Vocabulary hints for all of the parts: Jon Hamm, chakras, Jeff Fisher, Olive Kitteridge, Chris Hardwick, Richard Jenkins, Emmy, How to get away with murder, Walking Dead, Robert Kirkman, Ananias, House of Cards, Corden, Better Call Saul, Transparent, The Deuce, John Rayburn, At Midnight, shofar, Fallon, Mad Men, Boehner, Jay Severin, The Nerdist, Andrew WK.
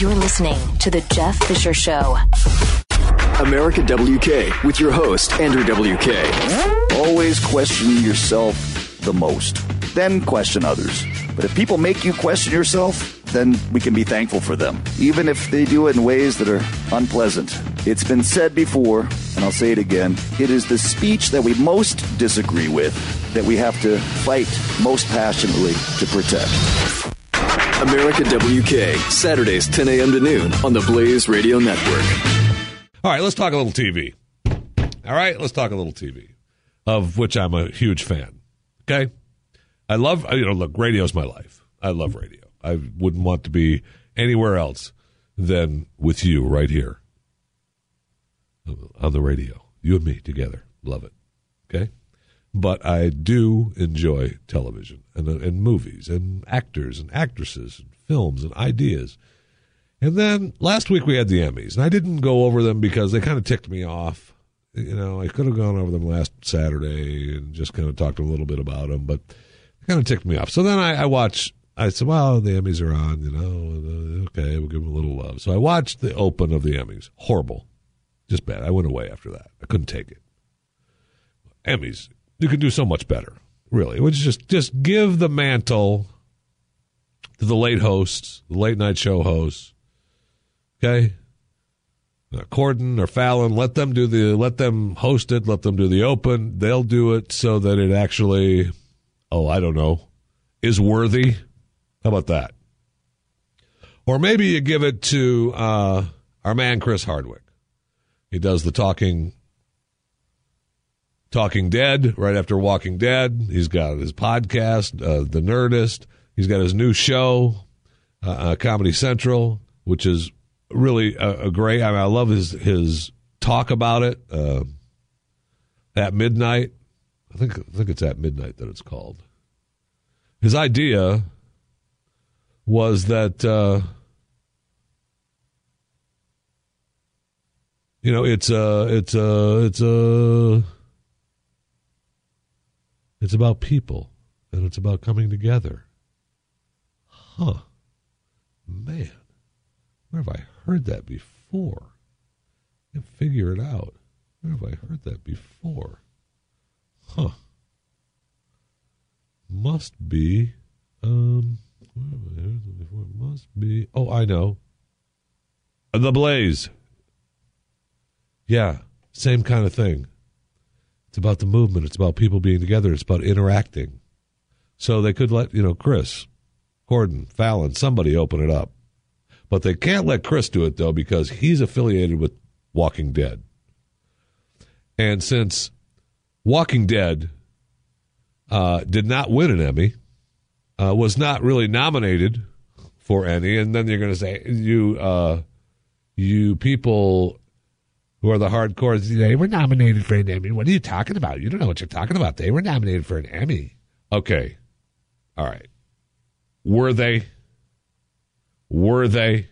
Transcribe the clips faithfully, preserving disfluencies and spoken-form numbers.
You're listening to The Jeff Fisher Show. America W K with your host, Andrew W K. Always question yourself the most, then question others. But if people make you question yourself, then we can be thankful for them, even if they do it in ways that are unpleasant. It's been said before, and I'll say it again, it is the speech that we most disagree with that we have to fight most passionately to protect. America W K, Saturdays ten a.m. to noon on the Blaze Radio Network. All right, let's talk a little T V. All right, let's talk a little T V, of which I'm a huge fan, okay? I love, you know, look, radio's my life. I love radio. I wouldn't want to be anywhere else than with you right here on the radio. You and me together. Love it. Okay? But I do enjoy television and, and movies and actors and actresses and films and ideas. And then last week we had the Emmys, and I didn't go over them because they kind of ticked me off. You know, I could have gone over them last Saturday and just kind of talked a little bit about them, but it kind of ticked me off. So then I, I watched... I said, well, the Emmys are on, you know, okay, we'll give them a little love. So I watched the open of the Emmys. Horrible. Just bad. I went away after that. I couldn't take it. Emmys, you can do so much better, really. It was just, just give the mantle to the late hosts, the late night show hosts, okay? Now, Corden or Fallon, let them do the, let them host it, let them do the open. They'll do it so that it actually, oh, I don't know, is worthy. How about that? Or maybe you give it to uh, our man Chris Hardwick. He does the Talking Talking Dead right after Walking Dead. He's got his podcast, uh, The Nerdist. He's got his new show, uh, uh, Comedy Central, which is really a, a great. I mean, I love his his talk about it. Uh, At Midnight, I think I think it's At Midnight that it's called. His idea was that, uh, you know, it's uh, it's uh, it's uh, it's about people, and it's about coming together. Huh. Man, where have I heard that before? I can't figure it out. Where have I heard that before? Huh. Must be... um. It must be. Oh, I know. The Blaze. Yeah, same kind of thing. It's about the movement. It's about people being together. It's about interacting. So they could let, you know, Chris, Corden, Fallon, somebody open it up. But they can't let Chris do it, though, because he's affiliated with Walking Dead. And since Walking Dead uh, did not win an Emmy, Uh, was not really nominated for any, and then you're going to say, you uh, you people who are the hardcore, they were nominated for an Emmy. What are you talking about? You don't know what you're talking about. They were nominated for an Emmy. Okay. All right. Were they? Were they?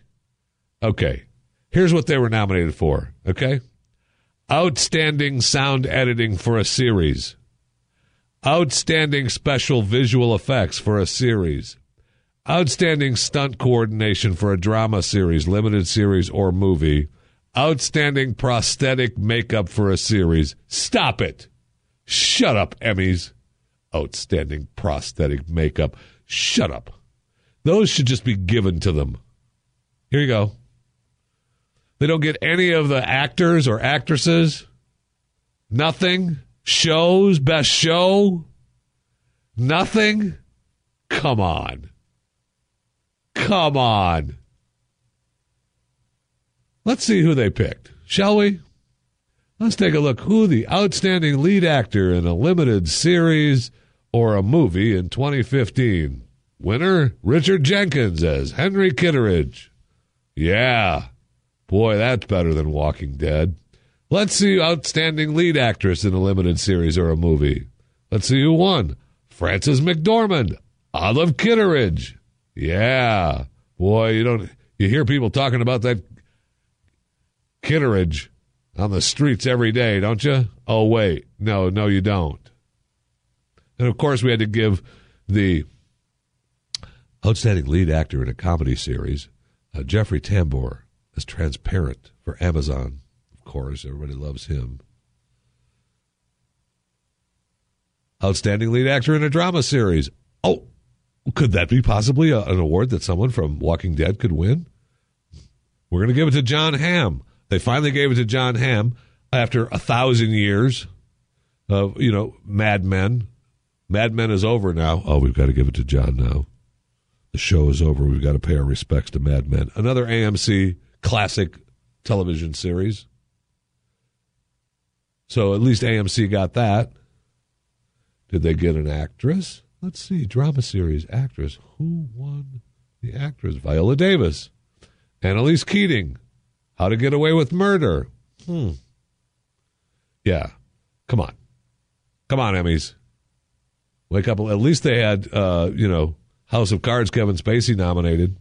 Okay. Here's what they were nominated for, okay? Outstanding sound editing for a series. Outstanding special visual effects for a series. Outstanding stunt coordination for a drama series, limited series, or movie. Outstanding prosthetic makeup for a series. Stop it. Shut up, Emmys. Outstanding prosthetic makeup. Shut up. Those should just be given to them. Here you go. They don't get any of the actors or actresses. Nothing. Shows, best show, nothing. Come on. Come on. Let's see who they picked, shall we? Let's take a look who the outstanding lead actor in a limited series or a movie in twenty fifteen. Winner, Richard Jenkins as Henry Kitteridge. Yeah. Boy, that's better than Walking Dead. Let's see outstanding lead actress in a limited series or a movie. Let's see who won. Frances McDormand, Olive Kitteridge. Yeah. Boy, you don't you hear people talking about that Kitteridge on the streets every day, don't you? Oh wait, no, no you don't. And of course we had to give the outstanding lead actor in a comedy series Uh, Jeffrey Tambor is Transparent for Amazon. Of course, everybody loves him. Outstanding lead actor in a drama series. Oh, could that be possibly a, an award that someone from Walking Dead could win? We're going to give it to Jon Hamm. They finally gave it to Jon Hamm after a thousand years of, you know, Mad Men. Mad Men is over now. Oh, we've got to give it to John now. The show is over. We've got to pay our respects to Mad Men. Another A M C classic television series. So at least A M C got that. Did they get an actress? Let's see. Drama series actress. Who won the actress? Viola Davis. Annalise Keating. How to Get Away with Murder. Hmm. Yeah. Come on. Come on, Emmys. Wake up. At least they had, uh, you know, House of Cards, Kevin Spacey nominated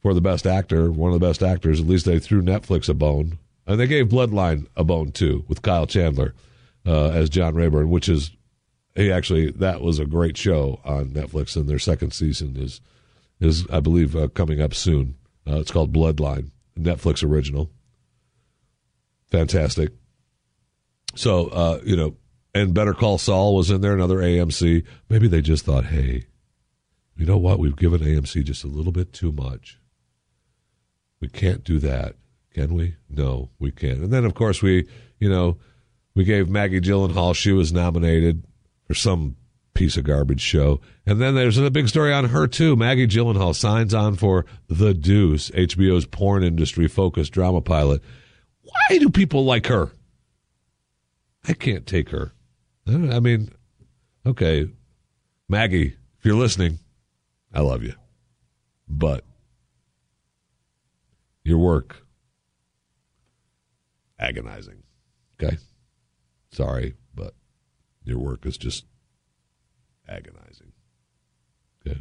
for the best actor, one of the best actors. At least they threw Netflix a bone. And they gave Bloodline a bone, too, with Kyle Chandler uh, as John Rayburn, which is... He actually, that was a great show on Netflix, and their second season is, is I believe, uh, coming up soon. Uh, it's called Bloodline, Netflix original. Fantastic. So, uh, you know, and Better Call Saul was in there, another A M C. Maybe they just thought, hey, you know what? We've given A M C just a little bit too much. We can't do that, can we? No, we can't. And then, of course, we, you know, we gave Maggie Gyllenhaal. She was nominated. Or some piece of garbage show. And then there's a big story on her, too. Maggie Gyllenhaal signs on for The Deuce, H B O's porn industry-focused drama pilot. Why do people like her? I can't take her. I mean, okay, Maggie, if you're listening, I love you. But your work, agonizing. Okay? Sorry, but... Your work is just agonizing. Okay.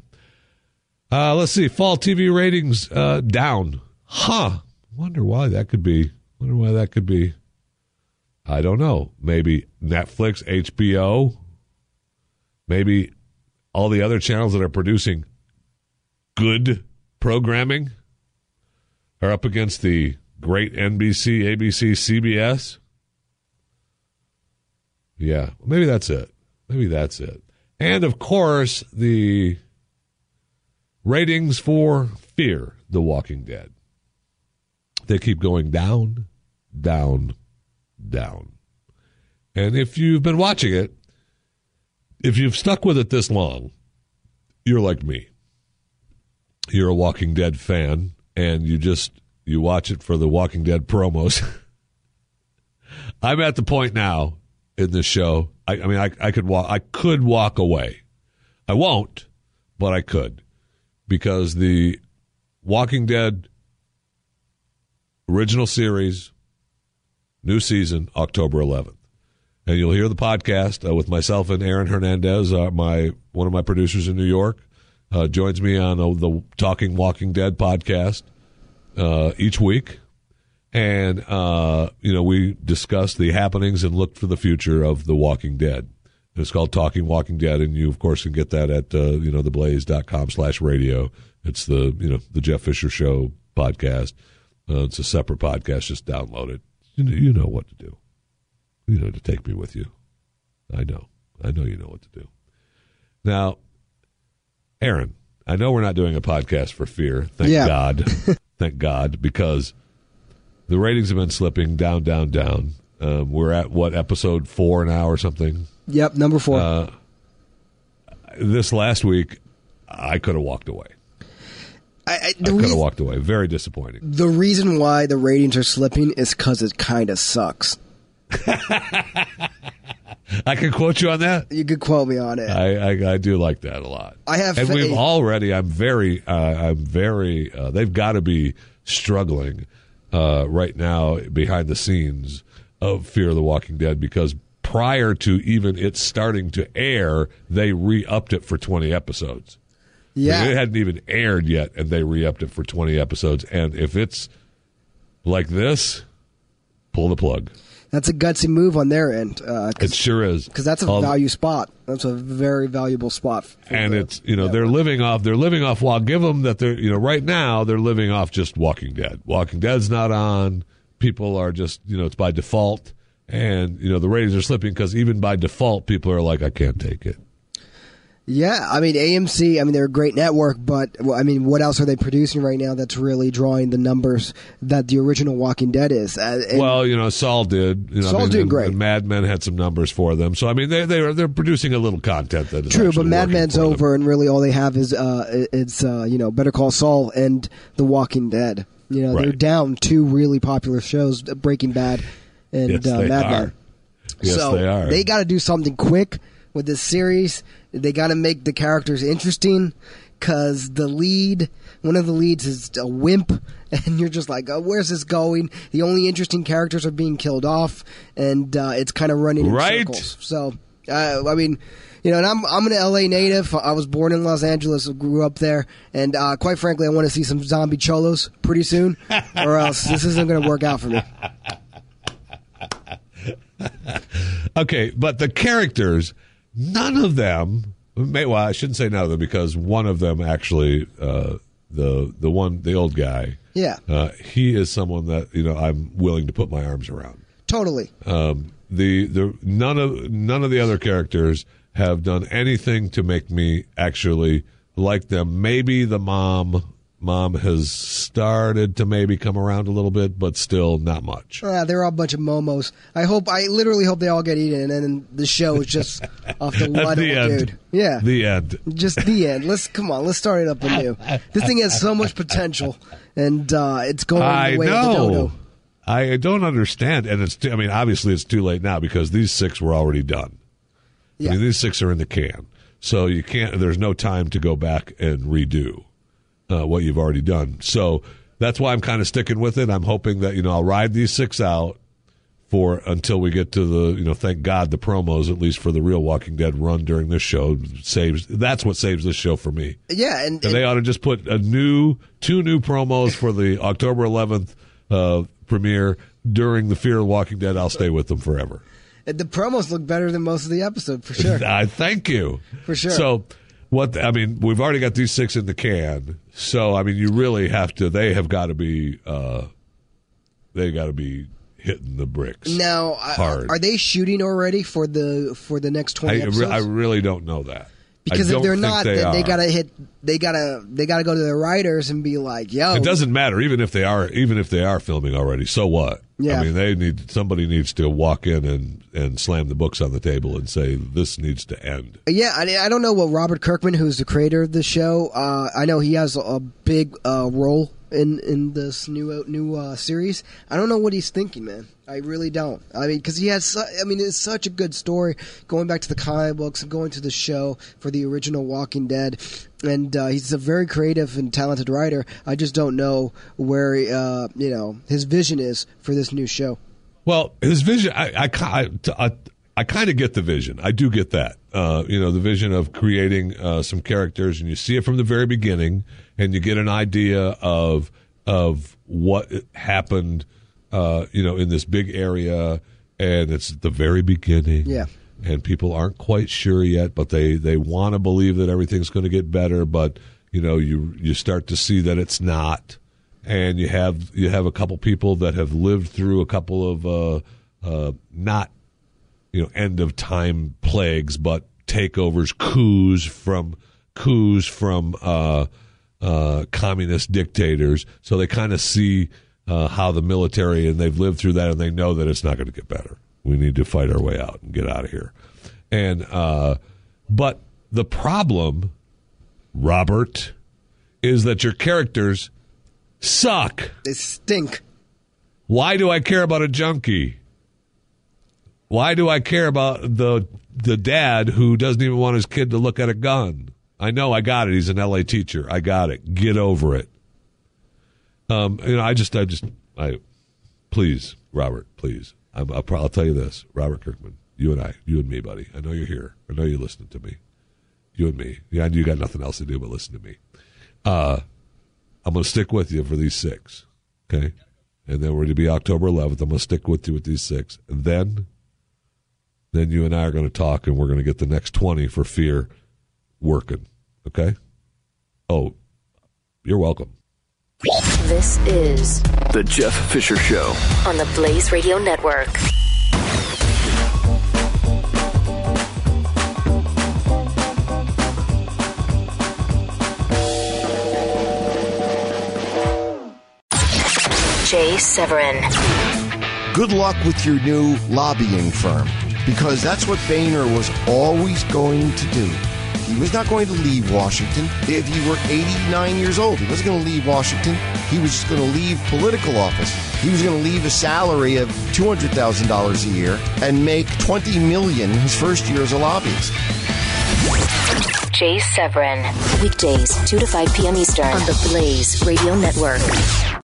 Uh, let's see. Fall T V ratings uh, down. Huh. Wonder why that could be. Wonder why that could be. I don't know. Maybe Netflix, H B O. Maybe all the other channels that are producing good programming are up against the great N B C, A B C, C B S. Yeah, maybe that's it. Maybe that's it. And, of course, the ratings for Fear, The Walking Dead. They keep going down, down, down. And if you've been watching it, if you've stuck with it this long, you're like me. You're a Walking Dead fan, and you just, you watch it for the Walking Dead promos. I'm at the point now. In this show, I, I mean, I, I could walk. I could walk away. I won't, but I could, because the Walking Dead original series, new season, October eleventh, and you'll hear the podcast uh, with myself and Aaron Hernandez, uh, my one of my producers in New York, uh, joins me on uh, the Talking Walking Dead podcast uh, each week. And, uh, you know, we discussed the happenings and looked for the future of The Walking Dead. And it's called Talking Walking Dead, and you, of course, can get that at, uh, you know, theblaze.com slash radio. It's the, you know, the Jeff Fisher Show podcast. Uh, it's a separate podcast. Just download it. You know, you know what to do. You know, to take me with you. I know. I know you know what to do. Now, Aaron, I know we're not doing a podcast for Fear. Thank yeah. God. Thank God, because... The ratings have been slipping down, down, down. Um, we're at, what, episode four now or something? Yep, number four. Uh, this last week, I could have walked away. I, I, I could have walked away. Very disappointing. The reason why the ratings are slipping is because it kind of sucks. I can quote you on that? You could quote me on it. I, I, I do like that a lot. I have, and we've already, I'm very, uh, I'm very, uh, they've got to be struggling Uh, right now behind the scenes of Fear the Walking Dead, because prior to even it starting to air, they re-upped it for twenty episodes. Yeah. I mean, it hadn't even aired yet, and they re-upped it for twenty episodes. And if it's like this, pull the plug. that's a gutsy move on their end. Uh, it sure is, because that's a um, value spot. That's a very valuable spot. And the, it's you know yeah, they're right. living off they're living off. Well, I'll give them that they're you know right now they're living off just Walking Dead. Walking Dead's not on. People are just you know it's by default, and you know the ratings are slipping because even by default people are like I can't take it. Yeah, I mean, A M C, I mean, they're a great network, but, I mean, what else are they producing right now that's really drawing the numbers that the original Walking Dead is? Uh, well, you know, Saul did. You know, Saul's I mean, doing and, great. And Mad Men had some numbers for them. So, I mean, they, they are, they're producing a little content that is true, but Mad Men's over, them. and really all they have is, uh, it's uh, you know, Better Call Saul and The Walking Dead. You know, right. They're down two really popular shows, Breaking Bad and yes, uh, Mad Men. Yes, so they are. They got to do something quick with this series. They got to make the characters interesting, because the lead, one of the leads is a wimp, and you're just like, oh, where's this going? The only interesting characters are being killed off, and uh, it's kind of running in right. circles. So, uh, I mean, you know, and I'm I'm an L A native. I was born in Los Angeles, grew up there, and uh, quite frankly, I want to see some zombie cholos pretty soon, or else this isn't going to work out for me. Okay, but the characters... None of them, well, I shouldn't say none of them, because one of them actually, uh, the the one, the old guy, yeah, uh, he is someone that you know I'm willing to put my arms around. Totally. Um, the the none of none of the other characters have done anything to make me actually like them. Maybe the mom. Mom has started to maybe come around a little bit, but still not much. Yeah, they're all a bunch of momos. I hope, I literally hope they all get eaten, and then the show is just off the water, dude. Yeah, the end. Just the end. Let's come on. Let's start it up anew. This thing has so much potential, and uh, it's going I the way know. of the dodo. I don't understand, and it's. Too, I mean, obviously, it's too late now because these six were already done. Yeah. I mean, these six are in the can, so you can't. There's no time to go back and redo. Uh, what you've already done. So that's why I'm kind of sticking with it. I'm hoping that, you know, I'll ride these six out for until we get to the, you know, thank God the promos, at least for the real Walking Dead run during this show, saves. That's what saves this show for me. Yeah. And, and, and they ought to just put a new, two new promos for the October eleventh uh, premiere during the Fear of Walking Dead. I'll stay with them forever. The promos look better than most of the episode, for sure. I thank you. For sure. So. What I mean, we've already got these six in the can, so I mean, you really have to. They have got to be, uh, they got to be hitting the bricks now. Hard. Are they shooting already for the for the next twenty? I, episodes? I really don't know that, because if they're not, they then they gotta hit. They gotta they gotta go to their writers and be like, "Yo." It doesn't matter, even if they are, even if they are filming already. So what? Yeah. I mean, they need somebody needs to walk in and, and slam the books on the table and say this needs to end. Yeah, I, I don't know what Robert Kirkman, who's the creator of the show, uh, I know he has a big uh, role in in this new new uh, series. I don't know what he's thinking, man. I really don't. I mean, because he has, su- I mean, it's such a good story going back to the comic books and going to the show for the original Walking Dead. And uh, he's a very creative and talented writer. I just don't know where, uh, you know, his vision is for this new show. Well, his vision, I, I, I, I, I kind of get the vision. I do get that. Uh, you know, the vision of creating uh, some characters, and you see it from the very beginning, and you get an idea of of what happened. Uh, you know, in this big area, and it's the very beginning. Yeah. And people aren't quite sure yet, but they, they want to believe that everything's going to get better, but, you know, you you start to see that it's not. And you have you have a couple people that have lived through a couple of uh, uh, not, you know, end-of-time plagues, but takeovers, coups from, coups from uh, uh, communist dictators. So they kind of see... Uh, how the military, and they've lived through that, and they know that it's not going to get better. We need to fight our way out and get out of here. And uh, but the problem, Robert, is that your characters suck. They stink. Why do I care about a junkie? Why do I care about the the dad who doesn't even want his kid to look at a gun? I know, I got it. He's an L A teacher. I got it. Get over it. Um, you know, I just, I just, I, please, Robert, please. I'm, I'll, I'll tell you this, Robert Kirkman, you and I, you and me, buddy. I know you're here. I know you're listening to me. You and me. Yeah, I know you got nothing else to do but listen to me. Uh, I'm going to stick with you for these six, okay? and then we're going to be October eleventh. I'm going to stick with you with these six. And then, then you and I are going to talk, and we're going to get the next twenty for Fear working. Okay? Oh, you're welcome. This is The Jeff Fisher Show on the Blaze Radio Network. Jay Severin. Good luck with your new lobbying firm, because that's what Boehner was always going to do. He was not going to leave Washington. If he were eighty-nine years old, he wasn't going to leave Washington. He was just going to leave political office. He was going to leave a salary of two hundred thousand dollars a year and make twenty million dollars his first year as a lobbyist. Jay Severin. Weekdays, two to five p.m. Eastern on the Blaze Radio Network.